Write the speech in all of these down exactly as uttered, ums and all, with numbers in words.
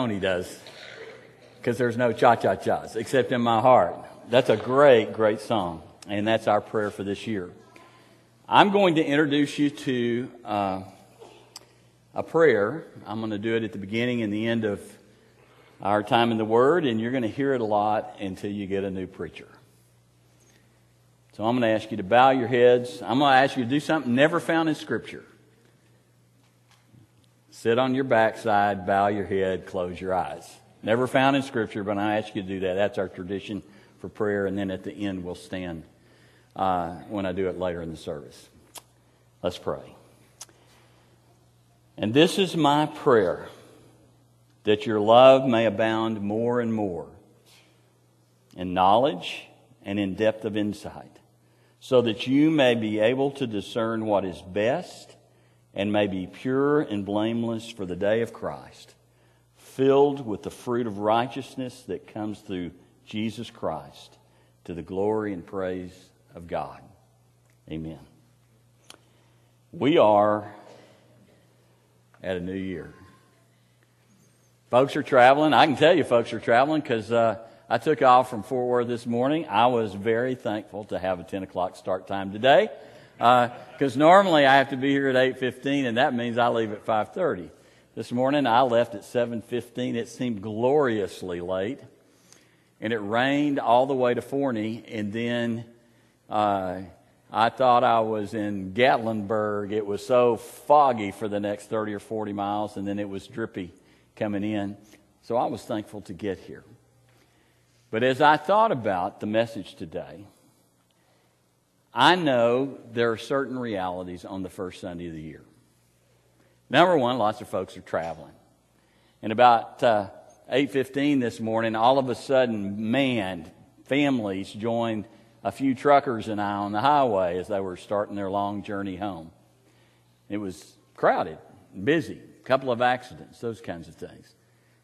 Tony does, because there's no cha-cha-chas except in my heart. That's a great, great song, and that's our prayer for this year. I'm going to introduce you to uh, a prayer. I'm going to do it at the beginning and the end of our time in the Word, and you're going to hear it a lot until you get a new preacher. So I'm going to ask you to bow your heads. I'm going to ask you to do something never found in Scripture. Sit on your backside, bow your head, close your eyes. Never found in Scripture, but I ask you to do that. That's our tradition for prayer, and then at the end we'll stand uh, when I do it later in the service. Let's pray. And this is my prayer, that your love may abound more and more in knowledge and in depth of insight, so that you may be able to discern what is best and may be pure and blameless for the day of Christ, filled with the fruit of righteousness that comes through Jesus Christ, to the glory and praise of God. Amen. We are at a new year. Folks are traveling. I can tell you folks are traveling because uh, I took off from Fort Worth this morning. I was very thankful to have a ten o'clock start time today, because uh, normally I have to be here at eight fifteen, and that means I leave at five thirty. This morning I left at seven fifteen. It seemed gloriously late, and it rained all the way to Forney, and then uh, I thought I was in Gatlinburg. It was so foggy for the next thirty or forty miles, and then it was drippy coming in, so I was thankful to get here. But as I thought about the message today, I know there are certain realities on the first Sunday of the year. Number one, lots of folks are traveling. And about uh, eight fifteen this morning, all of a sudden, man, families joined a few truckers and I on the highway as they were starting their long journey home. It was crowded, busy, a couple of accidents, those kinds of things.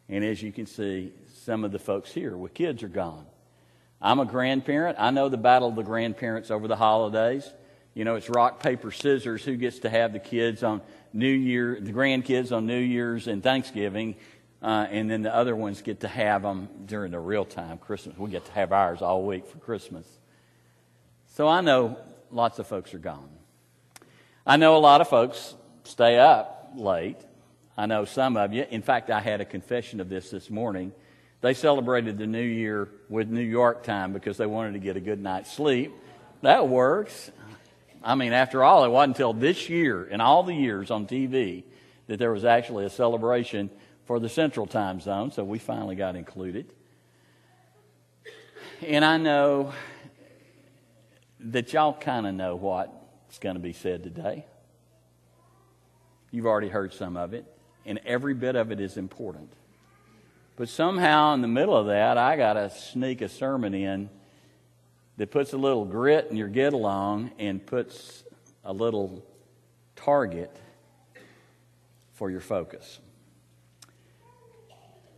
And as you can see, some of the folks here with kids are gone. I'm a grandparent. I know the battle of the grandparents over the holidays. You know, it's rock, paper, scissors, who gets to have the kids on New Year, the grandkids on New Year's and Thanksgiving, uh, and then the other ones get to have them during the real time, Christmas. We get to have ours all week for Christmas. So I know lots of folks are gone. I know a lot of folks stay up late. I know some of you. In fact, I had a confession of this this morning. They celebrated the new year with New York time because they wanted to get a good night's sleep. That works. I mean, after all, it wasn't until this year, in all the years on T V, that there was actually a celebration for the Central Time Zone, so we finally got included. And I know that y'all kind of know what's going to be said today. You've already heard some of it, and every bit of it is important. But somehow in the middle of that, I got to sneak a sermon in that puts a little grit in your get-along and puts a little target for your focus.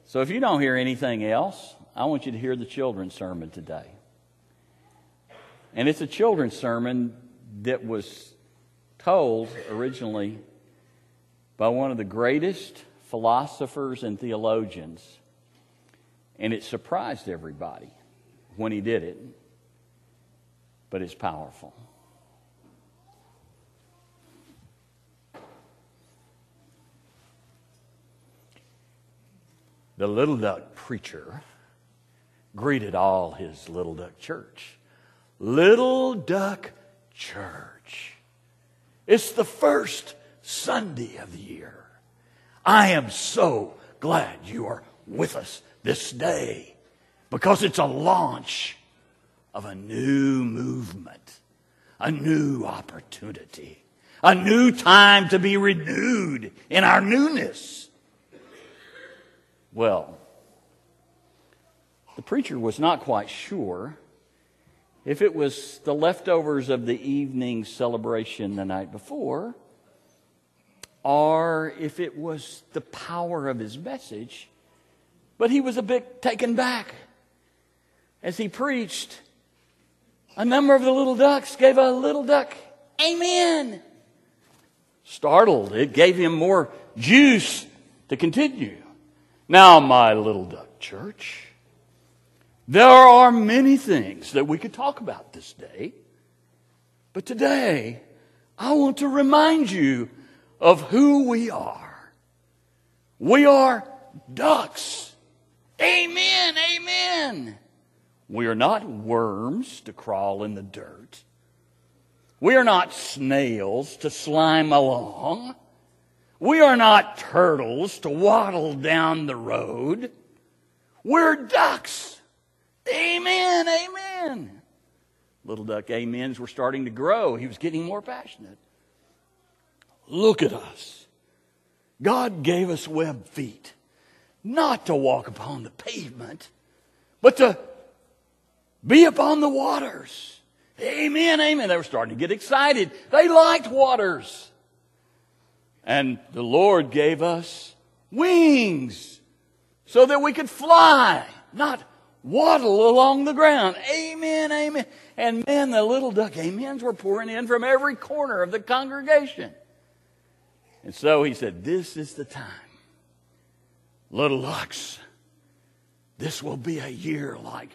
So if you don't hear anything else, I want you to hear the children's sermon today. And it's a children's sermon that was told originally by one of the greatest philosophers and theologians. And it surprised everybody when he did it, but it's powerful. The Little Duck preacher greeted all his Little Duck church. Little Duck Church, it's the first Sunday of the year. I am so glad you are with us this day, because it's a launch of a new movement, a new opportunity, a new time to be renewed in our newness. Well, the preacher was not quite sure if it was the leftovers of the evening celebration the night before, or if it was the power of his message, but he was a bit taken back as he preached. A number of the little ducks gave a little duck amen. Startled, it gave him more juice to continue. Now, my little church, there are many things that we could talk about this day. But today, I want to remind you of who we are. We are ducks. Amen, amen. We are not worms to crawl in the dirt. We are not snails to slime along. We are not turtles to waddle down the road. We're ducks. Amen, amen. Little duck amens were starting to grow. He was getting more passionate. Look at us. God gave us web feet, not to walk upon the pavement, but to be upon the waters. Amen, amen. They were starting to get excited. They liked waters. And the Lord gave us wings so that we could fly, not waddle along the ground. Amen, amen. And man, the little duck amens were pouring in from every corner of the congregation. And so he said, this is the time. Little ducks, this will be a year like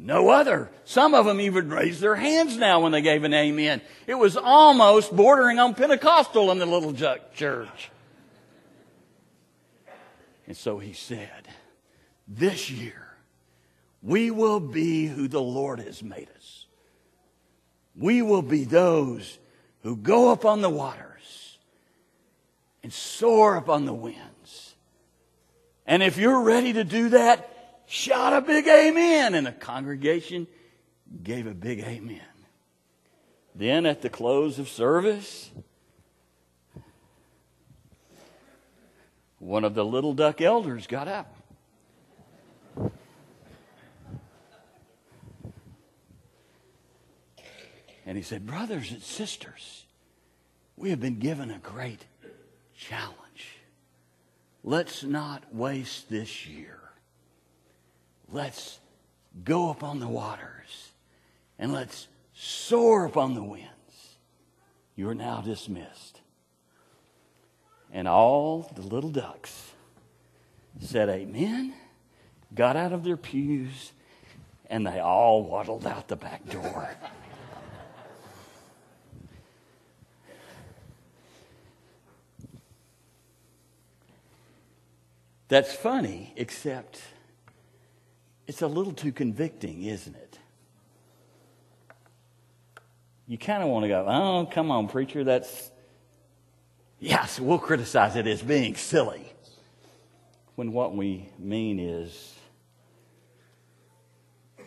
no other. Some of them even raised their hands now when they gave an amen. It was almost bordering on Pentecostal in the little duck church. And so he said, this year, we will be who the Lord has made us. We will be those who go up on the waters and soar up on the winds. And if you're ready to do that, shout a big amen, and the congregation gave a big amen. Then at the close of service, one of the little duck elders got up. And he said, brothers and sisters, we have been given a great challenge. Let's not waste this year. Let's go upon the waters and let's soar upon the winds. You are now dismissed. And all the little ducks said amen, got out of their pews, and they all waddled out the back door. That's funny, except it's a little too convicting, isn't it? You kind of want to go, oh, come on, preacher, that's... Yes, we'll criticize it as being silly, when what we mean is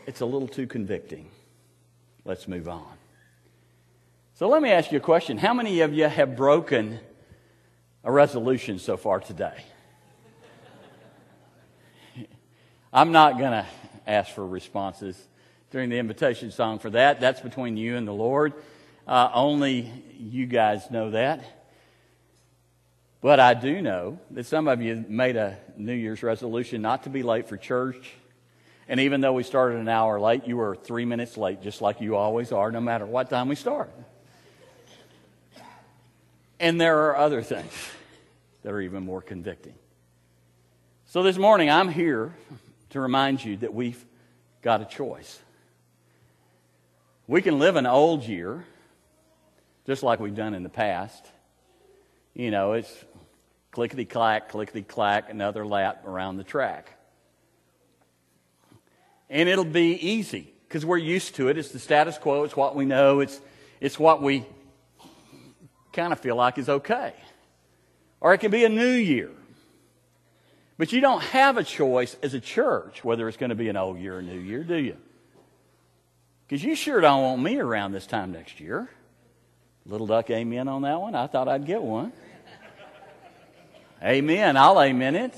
it's a little too convicting. Let's move on. So let me ask you a question. How many of you have broken a resolution so far today? I'm not going to ask for responses during the invitation song for that. That's between you and the Lord. Uh, only you guys know that. But I do know that some of you made a New Year's resolution not to be late for church. And even though we started an hour late, you were three minutes late, just like you always are, no matter what time we start. And there are other things that are even more convicting. So this morning, I'm here to remind you that we've got a choice. We can live an old year, just like we've done in the past. You know, it's clickety-clack, clickety-clack, another lap around the track. And it'll be easy, because we're used to it. It's the status quo. It's what we know. It's, it's what we kind of feel like is okay. Or it can be a new year. But you don't have a choice as a church whether it's going to be an old year or a new year, do you? Because you sure don't want me around this time next year. Little duck amen on that one. I thought I'd get one. Amen. I'll amen it.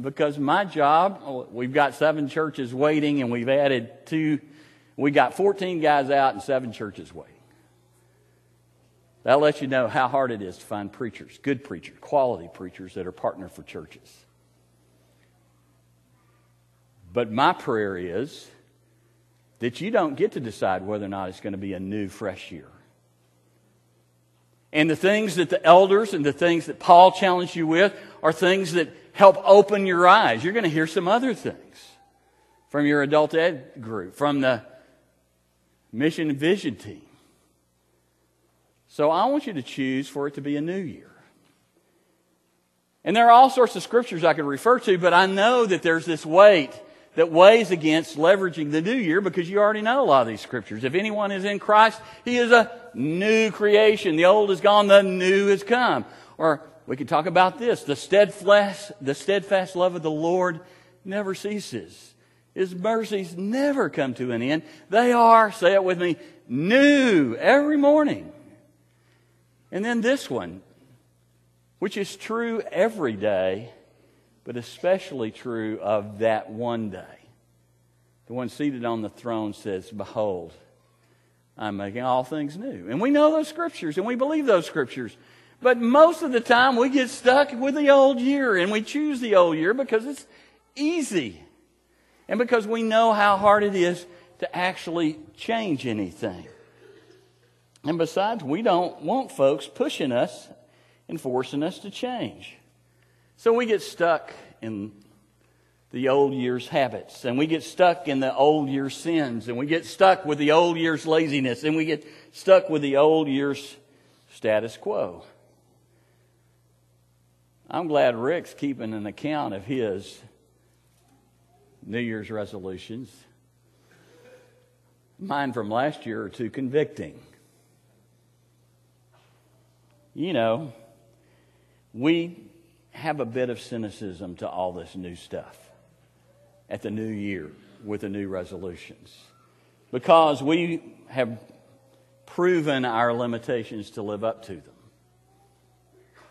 Because my job, we've got seven churches waiting, and we've added two. We got fourteen guys out and seven churches waiting. That lets you know how hard it is to find preachers, good preachers, quality preachers that are partner for churches. But my prayer is that you don't get to decide whether or not it's going to be a new, fresh year. And the things that the elders and the things that Paul challenged you with are things that help open your eyes. You're going to hear some other things from your adult ed group, from the mission and vision team. So I want you to choose for it to be a new year. And there are all sorts of scriptures I could refer to, but I know that there's this weight that weighs against leveraging the new year because you already know a lot of these scriptures. If anyone is in Christ, he is a new creation. The old is gone, the new has come. Or we could talk about this. The steadfast, the steadfast love of the Lord never ceases. His mercies never come to an end. They are, say it with me, new every morning. And then this one, which is true every day, but especially true of that one day. The one seated on the throne says, "Behold, I'm making all things new." And we know those scriptures, and we believe those scriptures. But most of the time, we get stuck with the old year, and we choose the old year because it's easy. And because we know how hard it is to actually change anything. And besides, we don't want folks pushing us and forcing us to change. So we get stuck in the old year's habits, and we get stuck in the old year's sins, and we get stuck with the old year's laziness, and we get stuck with the old year's status quo. I'm glad Rick's keeping an account of his New Year's resolutions. Mine from last year are too convicting. You know, we have a bit of cynicism to all this new stuff at the new year with the new resolutions because we have proven our limitations to live up to them.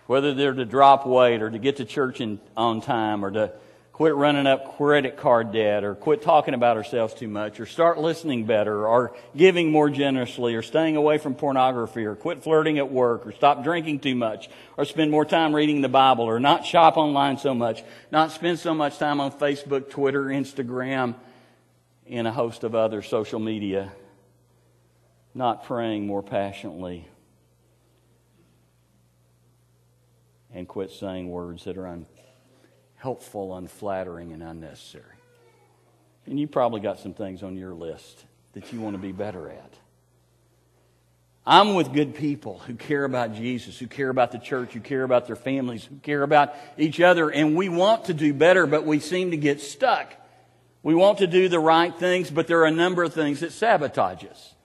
Whether they're to drop weight or to get to church in, on time or to quit running up credit card debt or quit talking about ourselves too much or start listening better or giving more generously or staying away from pornography or quit flirting at work or stop drinking too much or spend more time reading the Bible or not shop online so much, not spend so much time on Facebook, Twitter, Instagram, and a host of other social media, not praying more passionately, and quit saying words that are unhelpful, unflattering, and unnecessary. And you probably got some things on your list that you want to be better at. I'm with good people who care about Jesus, who care about the church, who care about their families, who care about each other, and we want to do better, but we seem to get stuck. We want to do the right things, but there are a number of things that sabotage us.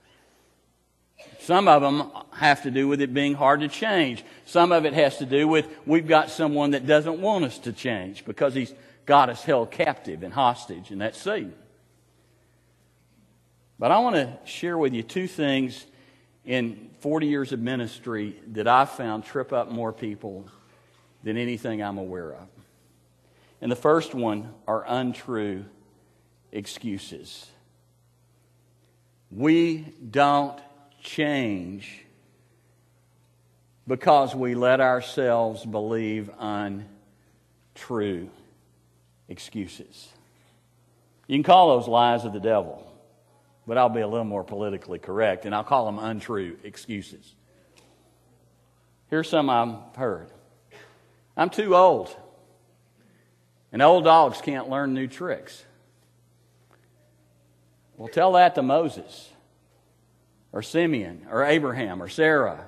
Some of them have to do with it being hard to change. Some of it has to do with we've got someone that doesn't want us to change because he's got us held captive and hostage, and that's Satan. But I want to share with you two things in forty years of ministry that I've found trip up more people than anything I'm aware of. And the first one are untrue excuses. We don't change because we let ourselves believe untrue excuses. You can call those lies of the devil, but I'll be a little more politically correct, and I'll call them untrue excuses. Here's some I've heard. I'm too old, and old dogs can't learn new tricks. Well, tell that to Moses, or Simeon, or Abraham, or Sarah.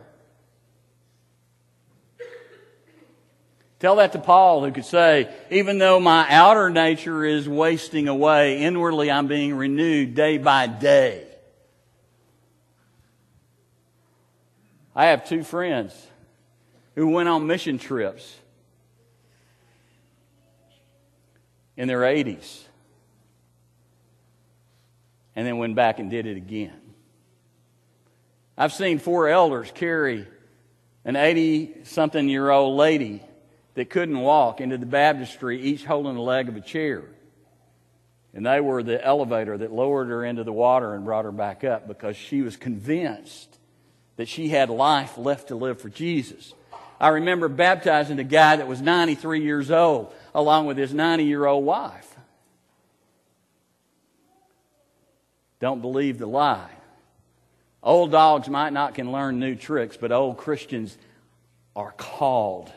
Tell that to Paul, who could say, even though my outer nature is wasting away, inwardly I'm being renewed day by day. I have two friends who went on mission trips in their eighties and then went back and did it again. I've seen four elders carry an eighty-something-year-old lady that couldn't walk into the baptistry, each holding a leg of a chair. And they were the elevator that lowered her into the water and brought her back up because she was convinced that she had life left to live for Jesus. I remember baptizing a guy that was ninety-three years old along with his ninety-year-old wife. Don't believe the lie. Old dogs might not can learn new tricks, but old Christians are called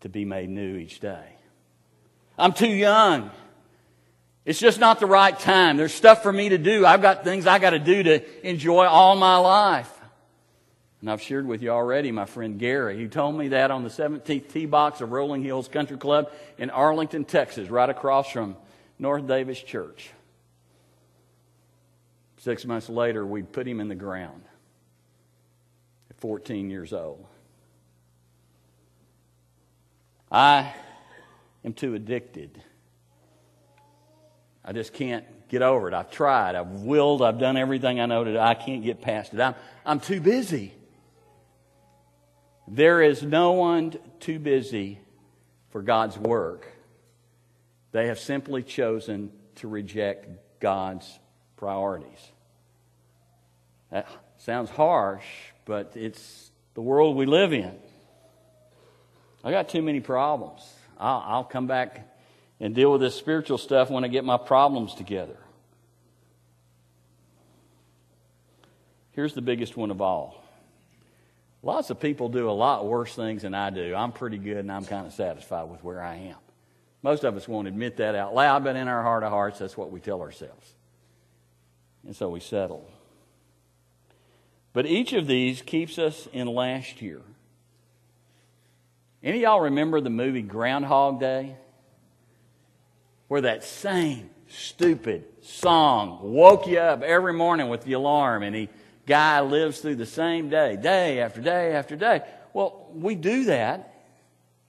to be made new each day. I'm too young. It's just not the right time. There's stuff for me to do. I've got things I got to do to enjoy all my life. And I've shared with you already my friend Gary, who told me that on the seventeenth tee box of Rolling Hills Country Club in Arlington, Texas, right across from North Davis Church. Six months later, we put him in the ground at fourteen years old. I am too addicted. I just can't get over it. I've tried. I've willed. I've done everything I know to do. I can't get past it. I'm, I'm too busy. There is no one too busy for God's work. They have simply chosen to reject God's priorities. That sounds harsh, but it's the world we live in. I got too many problems. I'll, I'll come back and deal with this spiritual stuff when I get my problems together. Here's the biggest one of all. Lots of people do a lot worse things than I do. I'm pretty good, and I'm kind of satisfied with where I am. Most of us won't admit that out loud, but in our heart of hearts, that's what we tell ourselves. And so we settle. But each of these keeps us in last year. Any of y'all remember the movie Groundhog Day? Where that same stupid song woke you up every morning with the alarm, and the guy lives through the same day, day after day after day. Well, we do that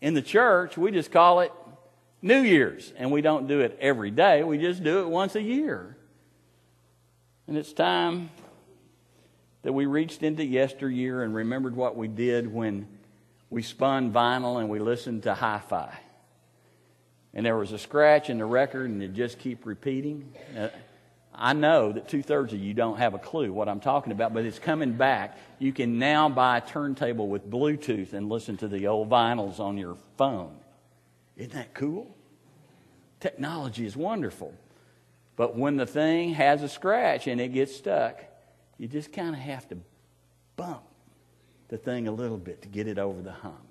in the church. We just call it New Year's, and we don't do it every day. We just do it once a year. And it's time that we reached into yesteryear and remembered what we did when we spun vinyl and we listened to hi-fi. And there was a scratch in the record, and it just keep repeating. Uh, I know that two-thirds of you don't have a clue what I'm talking about, but it's coming back. You can now buy a turntable with Bluetooth and listen to the old vinyls on your phone. Isn't that cool? Technology is wonderful. But when the thing has a scratch and it gets stuck, you just kind of have to bump the thing a little bit to get it over the hump.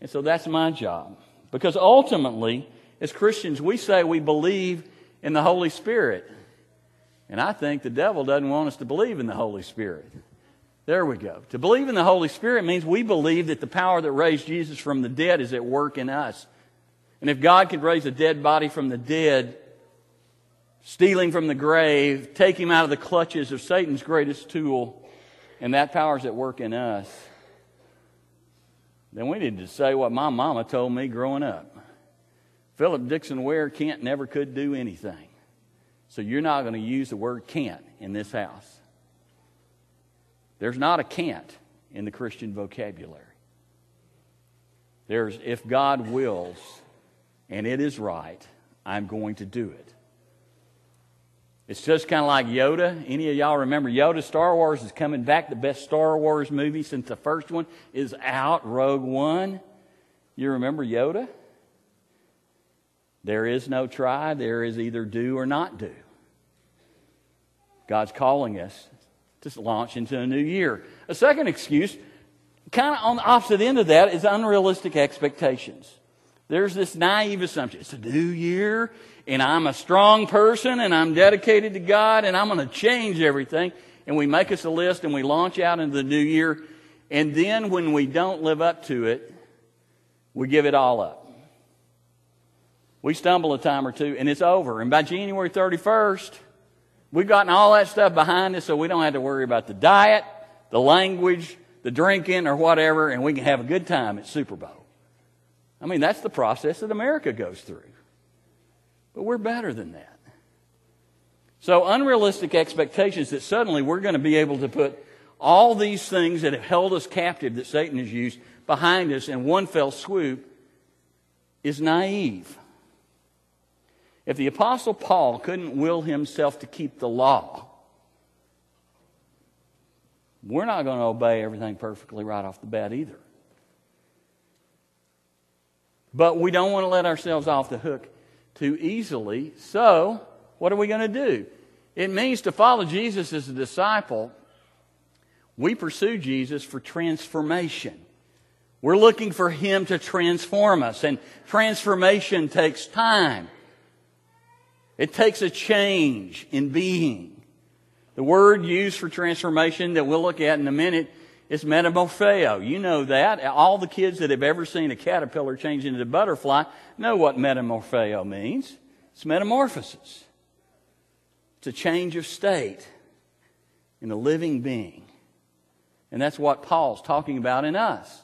And so that's my job. Because ultimately, as Christians, we say we believe in the Holy Spirit. And I think the devil doesn't want us to believe in the Holy Spirit. There we go. To believe in the Holy Spirit means we believe that the power that raised Jesus from the dead is at work in us. And if God could raise a dead body from the dead, steal him from the grave, take him out of the clutches of Satan's greatest tool, and that power's at work in us, then we need to say what my mama told me growing up. Philip Dixon Ware can't, never could do anything. So you're not going to use the word can't in this house. There's not a can't in the Christian vocabulary. There's, if God wills, and it is right, I'm going to do it. It's just kind of like Yoda. Any of y'all remember Yoda? Star Wars is coming back. The best Star Wars movie since the first one is out, Rogue One. You remember Yoda? There is no try. There is either do or not do. God's calling us to launch into a new year. A second excuse, kind of on the opposite end of that, is unrealistic expectations. There's this naive assumption. It's a new year, and I'm a strong person, and I'm dedicated to God, and I'm going to change everything. And we make us a list, and we launch out into the new year. And then when we don't live up to it, we give it all up. We stumble a time or two, and it's over. And by January thirty-first, we've gotten all that stuff behind us, so we don't have to worry about the diet, the language, the drinking, or whatever, and we can have a good time at Super Bowl. I mean, that's the process that America goes through. But we're better than that. So unrealistic expectations that suddenly we're going to be able to put all these things that have held us captive that Satan has used behind us in one fell swoop is naive. If the Apostle Paul couldn't will himself to keep the law, we're not going to obey everything perfectly right off the bat either. But we don't want to let ourselves off the hook too easily. So, what are we going to do? It means to follow Jesus as a disciple. We pursue Jesus for transformation. We're looking for Him to transform us, and transformation takes time. It takes a change in being. The word used for transformation that we'll look at in a minute is metamorpheo. You know that. All the kids that have ever seen a caterpillar change into a butterfly know what metamorpheo means. It's metamorphosis. It's a change of state in a living being. And that's what Paul's talking about in us.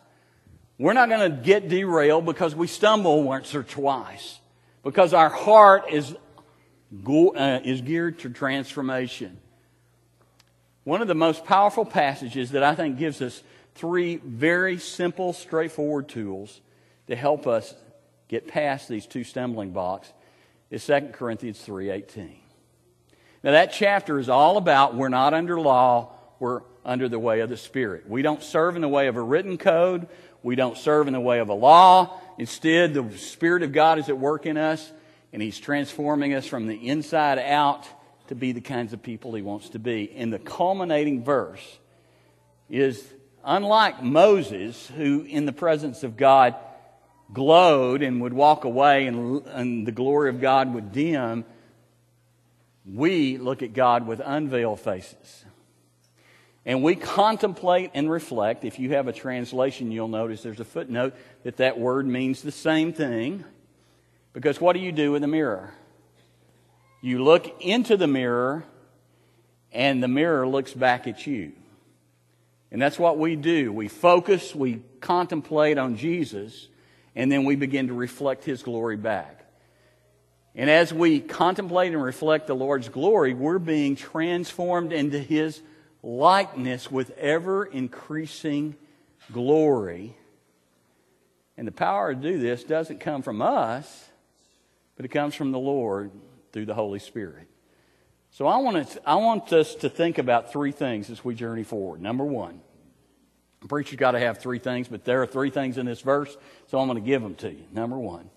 We're not going to get derailed because we stumble once or twice, because our heart is, uh, is geared to transformation. One of the most powerful passages that I think gives us three very simple, straightforward tools to help us get past these two stumbling blocks is Second Corinthians three eighteen. Now that chapter is all about we're not under law, we're under the way of the Spirit. We don't serve in the way of a written code. We don't serve in the way of a law. Instead, the Spirit of God is at work in us, and He's transforming us from the inside out to be the kinds of people He wants to be. And the culminating verse is, unlike Moses, who in the presence of God glowed and would walk away and, and the glory of God would dim, we look at God with unveiled faces. And we contemplate and reflect. If you have a translation, you'll notice there's a footnote that that word means the same thing. Because what do you do with a mirror? You look into the mirror, and the mirror looks back at you. And that's what we do. We focus, we contemplate on Jesus, and then we begin to reflect His glory back. And as we contemplate and reflect the Lord's glory, we're being transformed into His likeness with ever-increasing glory. And the power to do this doesn't come from us, but it comes from the Lord through the Holy Spirit. So I want, to, I want us to think about three things as we journey forward. Number one, a preacher's got to have three things, but there are three things in this verse, so I'm going to give them to you. Number one,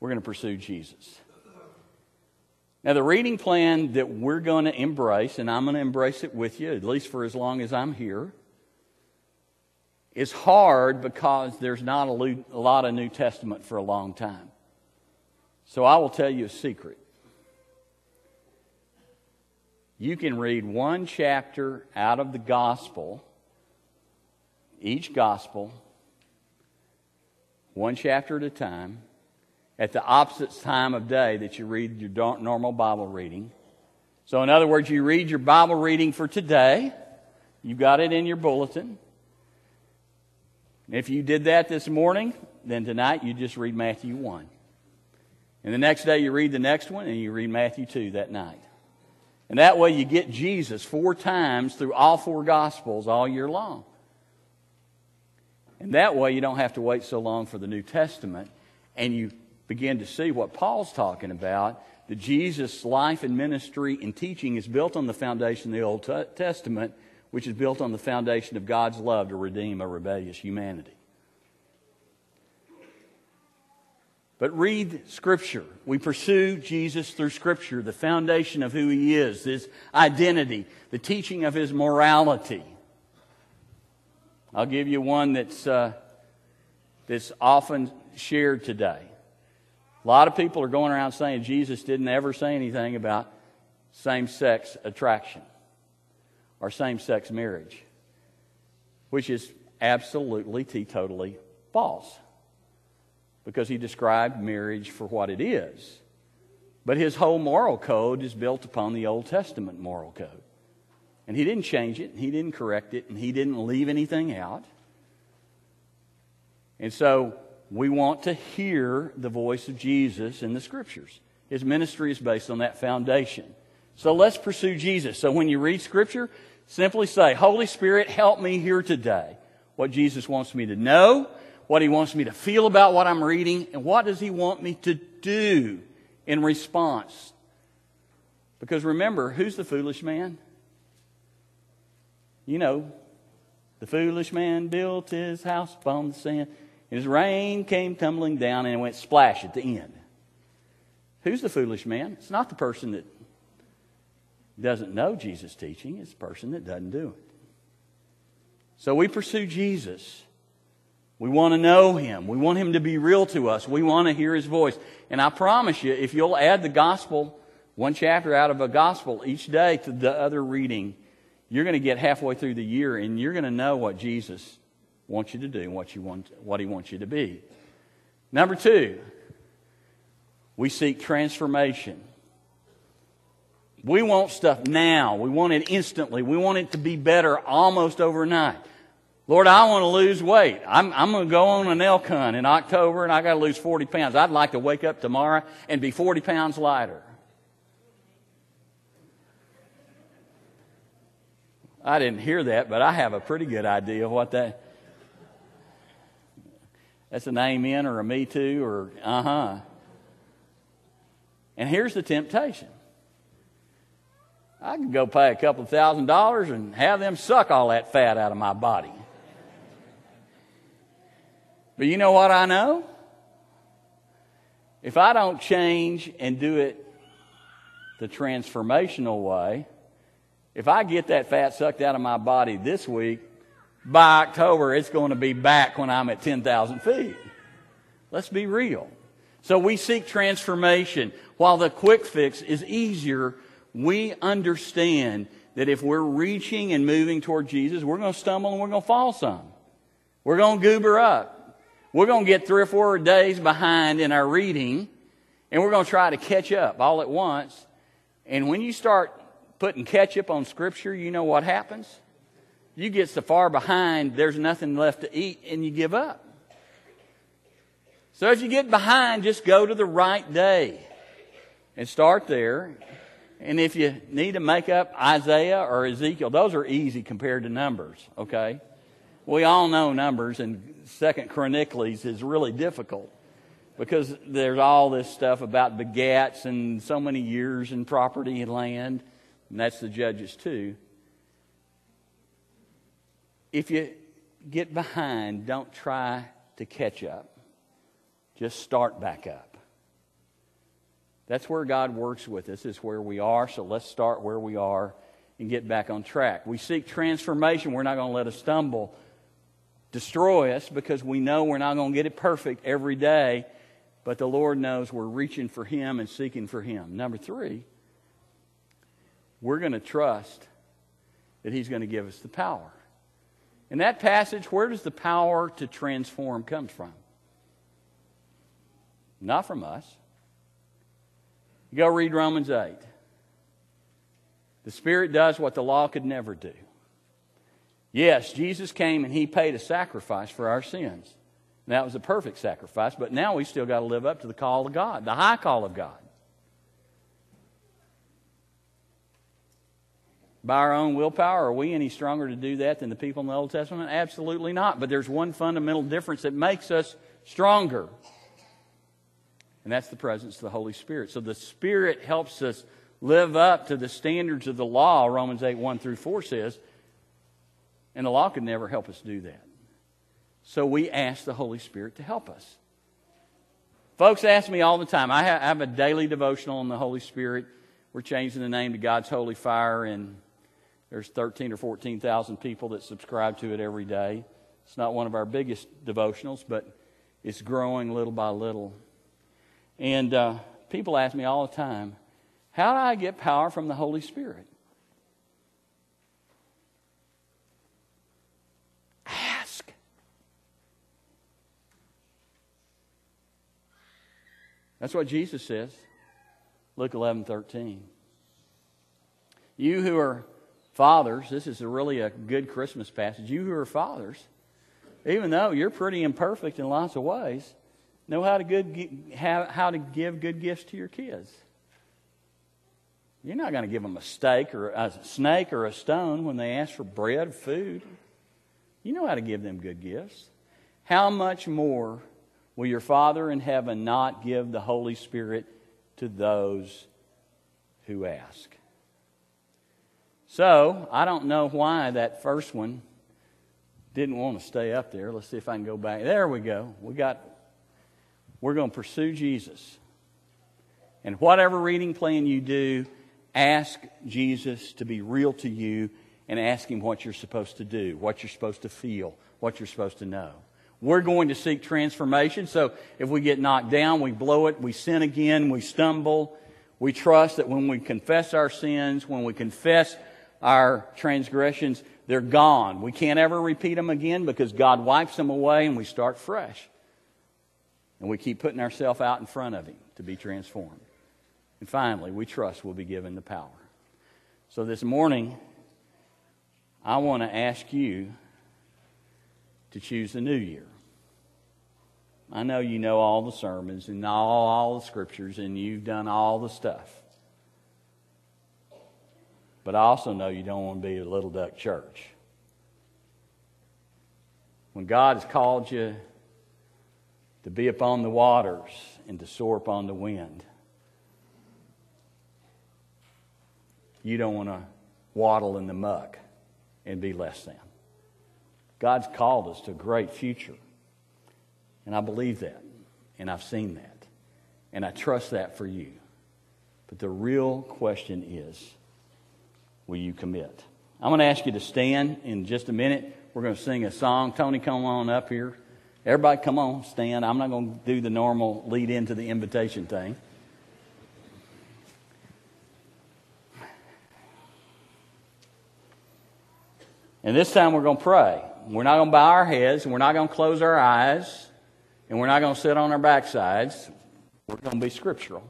we're going to pursue Jesus. Now, the reading plan that we're going to embrace, and I'm going to embrace it with you, at least for as long as I'm here, is hard because there's not a lot of New Testament for a long time. So I will tell you a secret. You can read one chapter out of the gospel, each gospel, one chapter at a time, at the opposite time of day that you read your normal Bible reading. So in other words, you read your Bible reading for today. You've got it in your bulletin. And if you did that this morning, then tonight you just read Matthew one. And the next day you read the next one, and you read Matthew two that night. And that way you get Jesus four times through all four Gospels all year long. And that way you don't have to wait so long for the New Testament, and you begin to see what Paul's talking about, that Jesus' life and ministry and teaching is built on the foundation of the Old Testament, which is built on the foundation of God's love to redeem a rebellious humanity. But read Scripture. We pursue Jesus through Scripture, the foundation of who He is, His identity, the teaching of His morality. I'll give you one that's, uh, that's often shared today. A lot of people are going around saying Jesus didn't ever say anything about same-sex attraction or same-sex marriage, which is absolutely, teetotally false, because He described marriage for what it is. But His whole moral code is built upon the Old Testament moral code. And He didn't change it, and He didn't correct it, and He didn't leave anything out. And so we want to hear the voice of Jesus in the Scriptures. His ministry is based on that foundation. So let's pursue Jesus. So when you read Scripture, simply say, Holy Spirit, help me hear today what Jesus wants me to know, what He wants me to feel about what I'm reading, and what does He want me to do in response. Because remember, who's the foolish man? You know, the foolish man built his house upon the sand. His rain came tumbling down and it went splash at the end. Who's the foolish man? It's not the person that doesn't know Jesus' teaching. It's the person that doesn't do it. So we pursue Jesus We want to know Him. We want Him to be real to us. We want to hear His voice. And I promise you, if you'll add the gospel, one chapter out of a gospel each day to the other reading, you're going to get halfway through the year and you're going to know what Jesus wants you to do and what, you want, what He wants you to be. Number two, we seek transformation. We want stuff now. We want it instantly. We want it to be better almost overnight. Lord, I want to lose weight. I'm, I'm going to go on an elk hunt in October, and I got to lose forty pounds. I'd like to wake up tomorrow and be forty pounds lighter. I didn't hear that, but I have a pretty good idea of what that... That's an amen or a me too or uh-huh. And here's the temptation. I can go pay a couple thousand dollars and have them suck all that fat out of my body. But you know what I know? If I don't change and do it the transformational way, if I get that fat sucked out of my body this week, by October it's going to be back when I'm at ten thousand feet. Let's be real. So we seek transformation. While the quick fix is easier, we understand that if we're reaching and moving toward Jesus, we're going to stumble and we're going to fall some. We're going to goober up. We're going to get three or four days behind in our reading, and we're going to try to catch up all at once. And when you start putting ketchup on Scripture, you know what happens? You get so far behind, there's nothing left to eat, and you give up. So as you get behind, just go to the right day and start there. And if you need to make up Isaiah or Ezekiel, those are easy compared to Numbers, okay? We all know Numbers, and Second Chronicles is really difficult because there's all this stuff about begats and so many years and property and land, and that's the Judges too. If you get behind, don't try to catch up. Just start back up. That's where God works with us, is where we are. So let's start where we are and get back on track. We seek transformation. We're not going to let us stumble, destroy us, because we know we're not going to get it perfect every day. But the Lord knows we're reaching for Him and seeking for Him. Number three, we're going to trust that He's going to give us the power. In that passage, where does the power to transform come from? Not from us. Go read Romans eight. The Spirit does what the law could never do. Yes, Jesus came and He paid a sacrifice for our sins. And that was a perfect sacrifice, but now we still got to live up to the call of God, the high call of God. By our own willpower, are we any stronger to do that than the people in the Old Testament? Absolutely not. But there's one fundamental difference that makes us stronger. And that's the presence of the Holy Spirit. So the Spirit helps us live up to the standards of the law, Romans eight, one through four says. And the law could never help us do that. So we ask the Holy Spirit to help us. Folks ask me all the time. I have a daily devotional on the Holy Spirit. We're changing the name to God's Holy Fire, and there's thirteen or fourteen thousand people that subscribe to it every day. It's not one of our biggest devotionals, but it's growing little by little. And uh, people ask me all the time, how do I get power from the Holy Spirit? Ask. That's what Jesus says. Luke eleven thirteen. You who are fathers, this is a really a good Christmas passage. You who are fathers, even though you're pretty imperfect in lots of ways, know how to good how to give good gifts to your kids. You're not going to give them a steak or a snake or a stone when they ask for bread or food. You know how to give them good gifts. How much more will your Father in heaven not give the Holy Spirit to those who ask? So, I don't know why that first one didn't want to stay up there. Let's see if I can go back. There we go. We got... We're going to pursue Jesus. And whatever reading plan you do, ask Jesus to be real to you and ask Him what you're supposed to do, what you're supposed to feel, what you're supposed to know. We're going to seek transformation. So if we get knocked down, we blow it, we sin again, we stumble. We trust that when we confess our sins, when we confess our transgressions, they're gone. We can't ever repeat them again because God wipes them away and we start fresh. And we keep putting ourselves out in front of Him to be transformed. And finally, we trust we'll be given the power. So this morning, I want to ask you to choose the new year. I know you know all the sermons and all, all the scriptures and you've done all the stuff. But I also know you don't want to be a little duck church. When God has called you to be upon the waters and to soar upon the wind, you don't want to waddle in the muck and be less than. God's called us to a great future. And I believe that. And I've seen that. And I trust that for you. But the real question is, will you commit? I'm going to ask you to stand in just a minute. We're going to sing a song. Tony, come on up here. Everybody, come on, stand. I'm not going to do the normal lead into the invitation thing. And this time we're going to pray. We're not going to bow our heads. We're not going to close our eyes. And we're not going to sit on our backsides. We're going to be scriptural.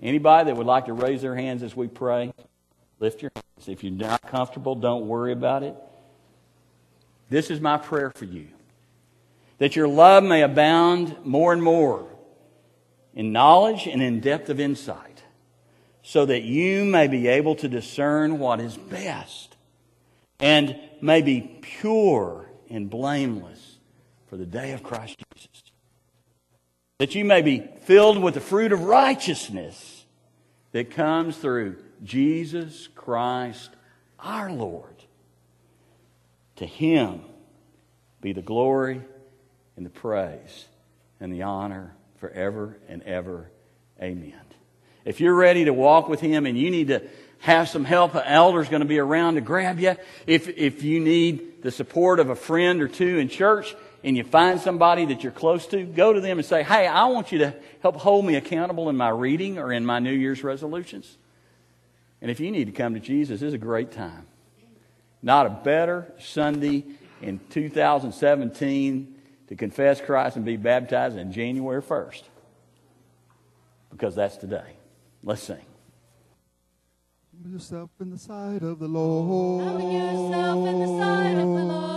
Anybody that would like to raise their hands as we pray, lift your hands. If you're not comfortable, don't worry about it. This is my prayer for you, that your love may abound more and more in knowledge and in depth of insight, so that you may be able to discern what is best and may be pure and blameless for the day of Christ Jesus. That you may be filled with the fruit of righteousness that comes through Jesus Christ our Lord. To Him be the glory and the praise and the honor forever and ever. Amen. If you're ready to walk with Him and you need to have some help, an elder's going to be around to grab you. If, if you need the support of a friend or two in church, and you find somebody that you're close to, go to them and say, hey, I want you to help hold me accountable in my reading or in my New Year's resolutions. And if you need to come to Jesus, this is a great time. Not a better Sunday in two thousand seventeen to confess Christ and be baptized than January first. Because that's today. Let's sing. Humble yourself in the sight of the Lord. Humble yourself in the sight of the Lord.